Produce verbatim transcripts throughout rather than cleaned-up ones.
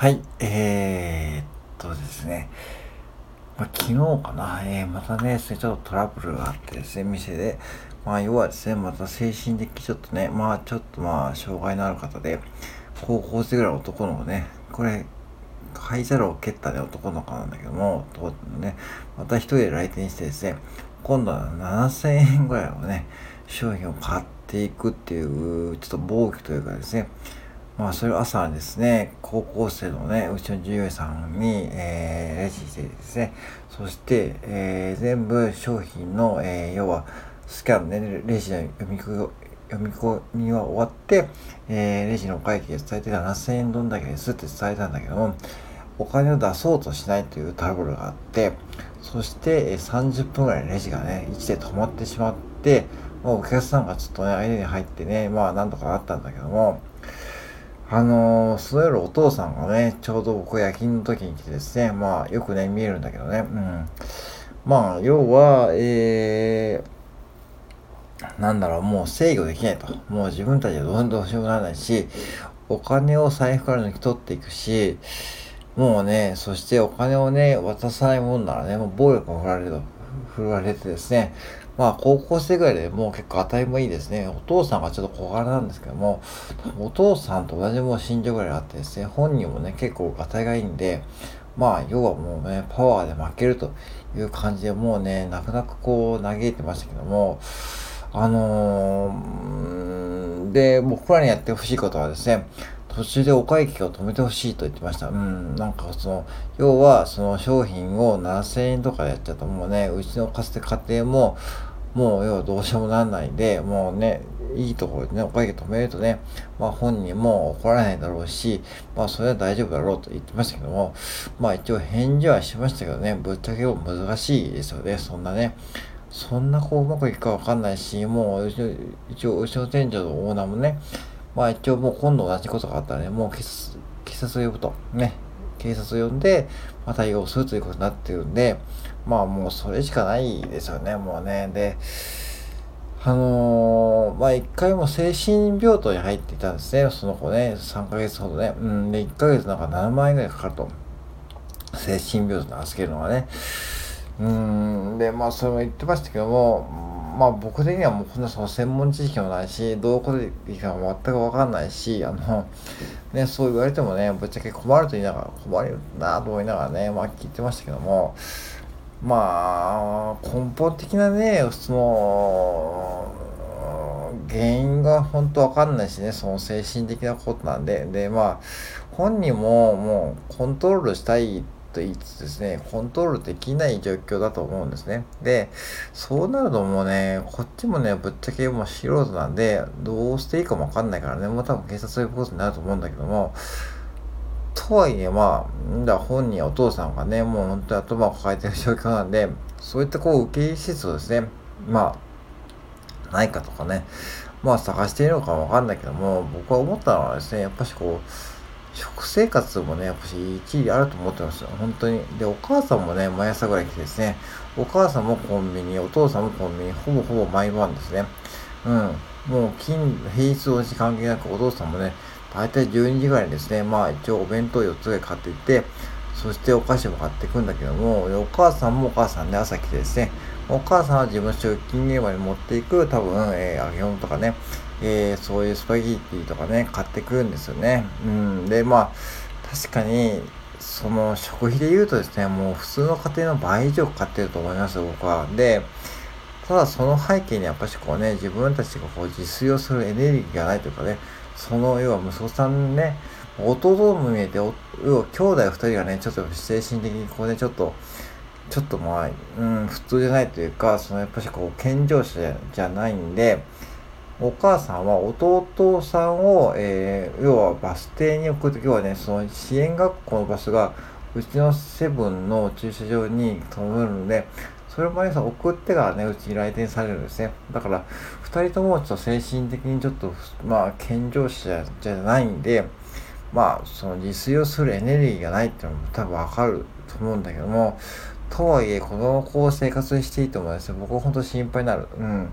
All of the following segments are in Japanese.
はい、えー、っとですね、まあ、昨日かな、えー、またね、ちょっとトラブルがあってですね、店で、まあ、要はですね、また精神的ちょっとね、まあ、ちょっとまあ、障害のある方で、高校生ぐらい男の子ね、これ、灰皿を蹴ったね、男の子なんだけども、とね、また一人で来店してですね、今度はななせんえんぐらいをね、商品を買っていくっていう、ちょっと暴挙というかですね、まあ、それを朝ですね、高校生のね、うちの従業員さんに、えー、レジしてですね、そして、えー、全部商品の、えー、要はスキャンね、レジの読み込みは終わって、えー、レジのお会計で伝えてななせんえんどんだけですって伝えたんだけども、お金を出そうとしないというトラブルがあって、そして、えー、さんじゅっぷんぐらいレジがね、位置で止まってしまって、もうお客さんがちょっとね、間に入ってね、まあ、なんとかなったんだけども、あのー、その夜お父さんがね、ちょうど僕夜勤の時に来てですね、まあよくね、見えるんだけどね、うん。まあ、要は、えー、なんだろう、もう制御できないと。もう自分たちはどうどうしようもならないし、お金を財布から抜き取っていくし、もうね、そしてお金をね、渡さないもんならね、もう暴力を振られると。振られてですね、まあ高校生ぐらいでもう結構値もいいですね。お父さんがちょっと小柄なんですけども、お父さんと同じもう身長ぐらいあってですね、本人もね結構値がいいんで、まあ要はもうねパワーで負けるという感じで、もうね泣く泣くこう嘆いてましたけども、あのー、で僕らにやってほしいことはですね、途中でお会計を止めてほしいと言ってました。うん、なんかその、要はその商品をななせんえんとかやっちゃうと、もうね、うちのかつて家庭も、もう要はどうしようもなんないんで、もうね、いいところでね、お会計止めるとね、まあ本人も怒らないだろうし、まあそれは大丈夫だろうと言ってましたけども、まあ一応返事はしましたけどね、ぶっちゃけも難しいですよね、そんなね。そんなこううまくいくかわかんないし、もう一応うちの店長のオーナーもね、まあ一応もう今度同じことがあったらね、もう警察、警察を呼ぶと、ね、警察を呼んで、まあ対応するということになってるんで、まあもうそれしかないですよね、もうね。で、あのー、まあ一回も精神病棟に入っていたんですね、その子ね、さんかげつほどね。うん、で、いっかげつなんかななまんえんぐらいかかると。精神病棟に預けるのがね。うん、で、まあそれも言ってましたけども、まあ僕的にはもうこんなその専門知識もないし、どうこうでいいかも全く分かんないし、あの、ね、そう言われてもね、ぶっちゃけ困ると言いながら、困るなと思いながらね、まあ聞いてましたけども、まあ根本的なね、その、原因が本当分かんないしね、その精神的なことなんで、で、まあ本人ももうコントロールしたいと言いつつですね、コントロールできない状況だと思うんですね。で、そうなるともうね、こっちもね、ぶっちゃけもう素人なんで、どうしていいかもわかんないからね、もう多分警察を呼ぶことになると思うんだけども、とはいえまあ、だ本人お父さんがね、もう本当に頭を抱えてる状況なんで、そういったこう受け入れ施設をですね、まあ、ないかとかね、まあ探しているのかもわかんないけども、僕は思ったのはですね、やっぱしこう、食生活もね、やっぱり一理あると思ってますよ、本当に。で、お母さんもね、毎朝ぐらい来てですね、お母さんもコンビニ、お父さんもコンビニ、ほぼほぼ毎晩ですね。うん。もう、金、平日の時関係なく、お父さんもね、大体じゅうにじぐらいにですね、まあ一応お弁当よっつぐらい買っていって、そしてお菓子も買っていくんだけども、お母さんもお母さんで、ね、朝来てですね、お母さんは自分の出勤現場に持っていく、多分、えー、揚げ物とかね、えー、そういうスパゲッティとかね、買ってくるんですよね。うん。で、まあ、確かに、その、食費で言うとですね、もう普通の家庭の倍以上買ってると思いますよ、僕は。で、ただその背景にやっぱしこうね、自分たちがこう自炊をするエネルギーがないというかね、その、要は息子さんね、弟も見えて、要は兄弟二人がね、ちょっと精神的にこうね、ちょっと、ちょっとまあ、うん、普通じゃないというか、そのやっぱしこう、健常者じゃないんで、お母さんは弟さんを、えー、要はバス停に送るときはね、その支援学校のバスが、うちのセブンの駐車場に止めるので、それもね、送ってからね、うちに来店されるんですね。だから、二人ともちょっと精神的にちょっと、まあ、健常者じゃないんで、まあ、その自炊をするエネルギーがないっていうのも多分わかると思うんだけども、とはいえ、この子を生活していいと思うんですよ。僕は本当心配になる。うん。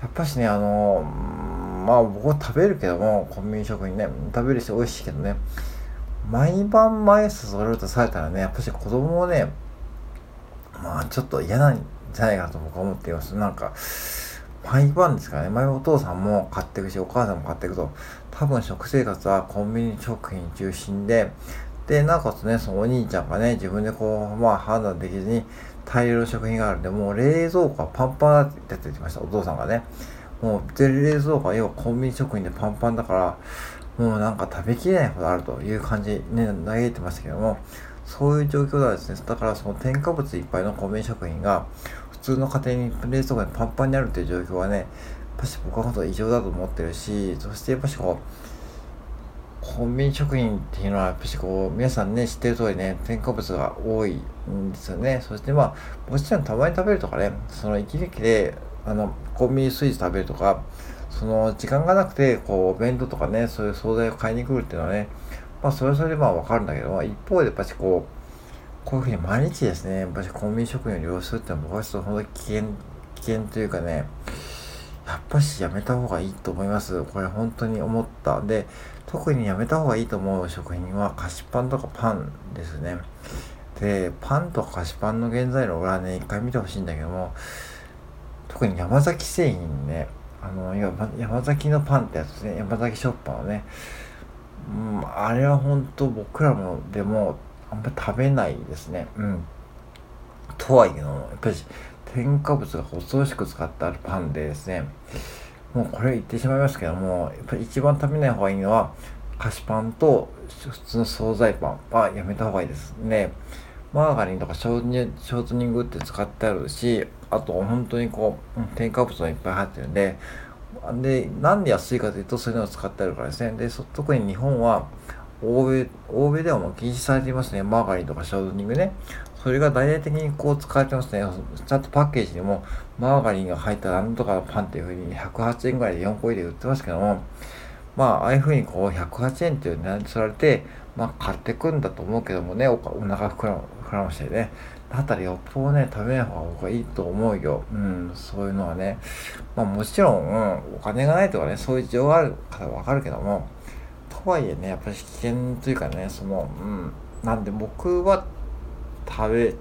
やっぱしね、あの、まあ僕は食べるけども、コンビニ食品ね、食べるし美味しいけどね、毎晩毎日それるとされたらね、やっぱし子供をね、まあちょっと嫌なんじゃないかと僕は思っています。なんか毎晩ですからね、毎晩お父さんも買っていくし、お母さんも買っていくと、多分食生活はコンビニ食品中心で、でなおかつね、そのお兄ちゃんがね、自分でこうまあ判断できずに大量の食品があるんで、もう冷蔵庫はパンパンだって言ってました、お父さんがね。もう冷蔵庫は要はコンビニ食品でパンパンだから、もうなんか食べきれないほどあるという感じね、嘆いてましたけども、そういう状況ではですね、だからその添加物いっぱいのコンビニ食品が普通の家庭に冷蔵庫にパンパンにあるという状況はね、やっぱし僕は本当に異常だと思ってるし、そしてやっぱしこうコンビニ食品っていうのはやっぱしこう皆さんね、知ってる通りね、添加物が多いんですよね。そしてまあもちろんたまに食べるとかね、その息抜きであのコンビニスイーツ食べるとか、その時間がなくてこう弁当とかね、そういう惣菜を買いに来るっていうのはね、まあそれはそれでまあわかるんだけど、まあ、一方でやっぱしこうこういうふうに毎日ですね、やっぱしコンビニ食品を利用するっていうのは僕はちょっと本当に危険危険というかね、やっぱしやめた方がいいと思います。これ本当に思った。で特にやめた方がいいと思う食品は菓子パンとかパンですね。でパンとか菓子パンの原材料はね、一回見てほしいんだけども、特に山崎製品ね、あの山崎のパンってやつですね、山崎食パンをね、うん、あれは本当僕らもでもあんまり食べないですね。うん。とはいえのやっぱり添加物が恐ろしく使ってあるパンでですね、もうこれ言ってしまいますけども、やっぱり一番食べない方がいいのは菓子パンと普通の惣菜パンはやめた方がいいですね。マーガリンとかショートニングって使ってあるし、あと本当にこう添加物がいっぱい入ってるんで、でなんで安いかというとそういうのを使ってあるからですね。で特に日本は欧米欧米ではもう禁止されていますね、マーガリンとかショートニングね。それが大々的にこう使われてますね。ちゃんとパッケージにもマーガリンが入ったなんとかパンっていうふうにひゃくはちえんぐらいでよんこ入りで売ってますけども、まあああいうふうにこうひゃくはちえんという値段に取られて、まあ買ってくんだと思うけどもね、お, お腹膨らむ。膨らましてね、だったらよっぽどね食べない方が僕はいいと思うよ。うん、そういうのはね、まあもちろん、うん、お金がないとかね、そういう事情があるからわかるけども、とはいえね、やっぱり危険というかね、そのうんなんで僕は食べ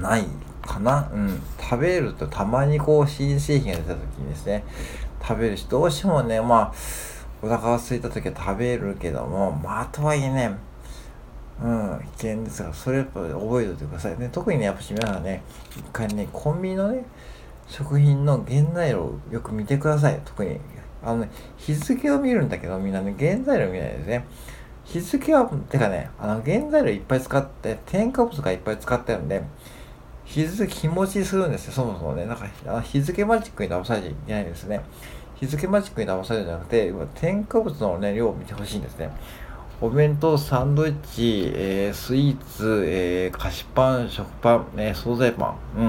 ないかな。うん、食べるとたまにこう新製品が出た時にですね、食べるし、どうしてもね、まあお腹が空いた時は食べるけども、まあとはいえね。うん、危険ですが、それやっぱ覚えておいてくださいね。特にね、やっぱし皆さんね、一回ね、コンビニのね、食品の原材料をよく見てください。特に、あのね、日付を見るんだけど、みんなね、原材料見ないですね。日付は、てかね、あの、原材料いっぱい使って、添加物がいっぱい使ってあるんで、日付、日持ちするんですよ、そもそもね。なんか、日付マジックに騙されちゃいけないんですね。日付マジックに騙されるんじゃなくて、添加物のね、量を見てほしいんですね。お弁当、サンドイッチ、えー、スイーツ、えー、菓子パン、食パン、えー、惣菜パン、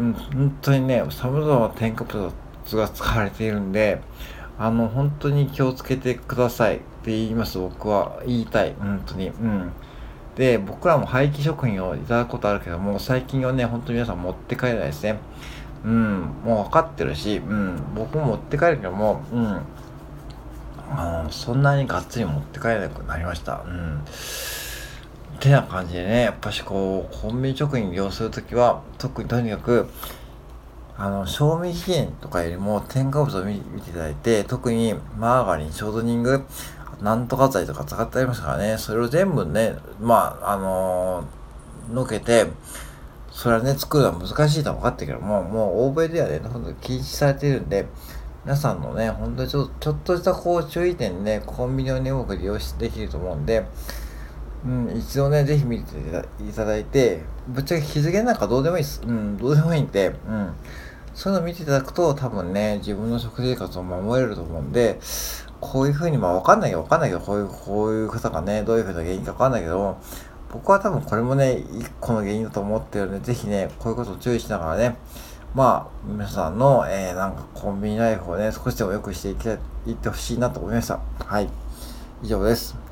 うん、うん、本当にね、さまざまな添加物が使われているんで、あの本当に気をつけてくださいって言います。僕は言いたい、本当に。うん。で、僕らも廃棄食品をいただくことあるけども、最近はね、本当に皆さん持って帰れないですね。うん、もう分かってるし、うん、僕も持って帰るけども、うん。あのそんなにがっつり持って帰れなくなりました。うん。ってな感じでね、やっぱしこう、コンビニ食品利用するときは、特にとにかく、あの、賞味期限とかよりも添加物を 見, 見ていただいて、特にマーガリン、ショートニング、なんとか剤とか使ってありますからね、それを全部ね、まあ、あのー、のけて、それはね、作るのは難しいとは分かってるけども、もう欧米ではね、禁止されているんで、皆さんのね、ほんとにちょっと、ちょっとしたこう注意点ね、コンビニをね、多く利用できると思うんで、うん、一度ね、ぜひ見ていただいて、ぶっちゃけ日付なんかどうでもいいです。うん、どうでもいいんで、うん。そういうの見ていただくと、多分ね、自分の食生活を守れると思うんで、こういうふうに、まあ、わかんないけど、わかんないけど、こういう、こういう方がね、どういうふうな原因かわかんないけど、僕は多分これもね、一個の原因だと思ってるので、ぜひね、こういうことを注意しながらね、まあ、皆さんの、えー、なんかコンビニライフをね、少しでも良くしていってほしいなと思いました。はい。以上です。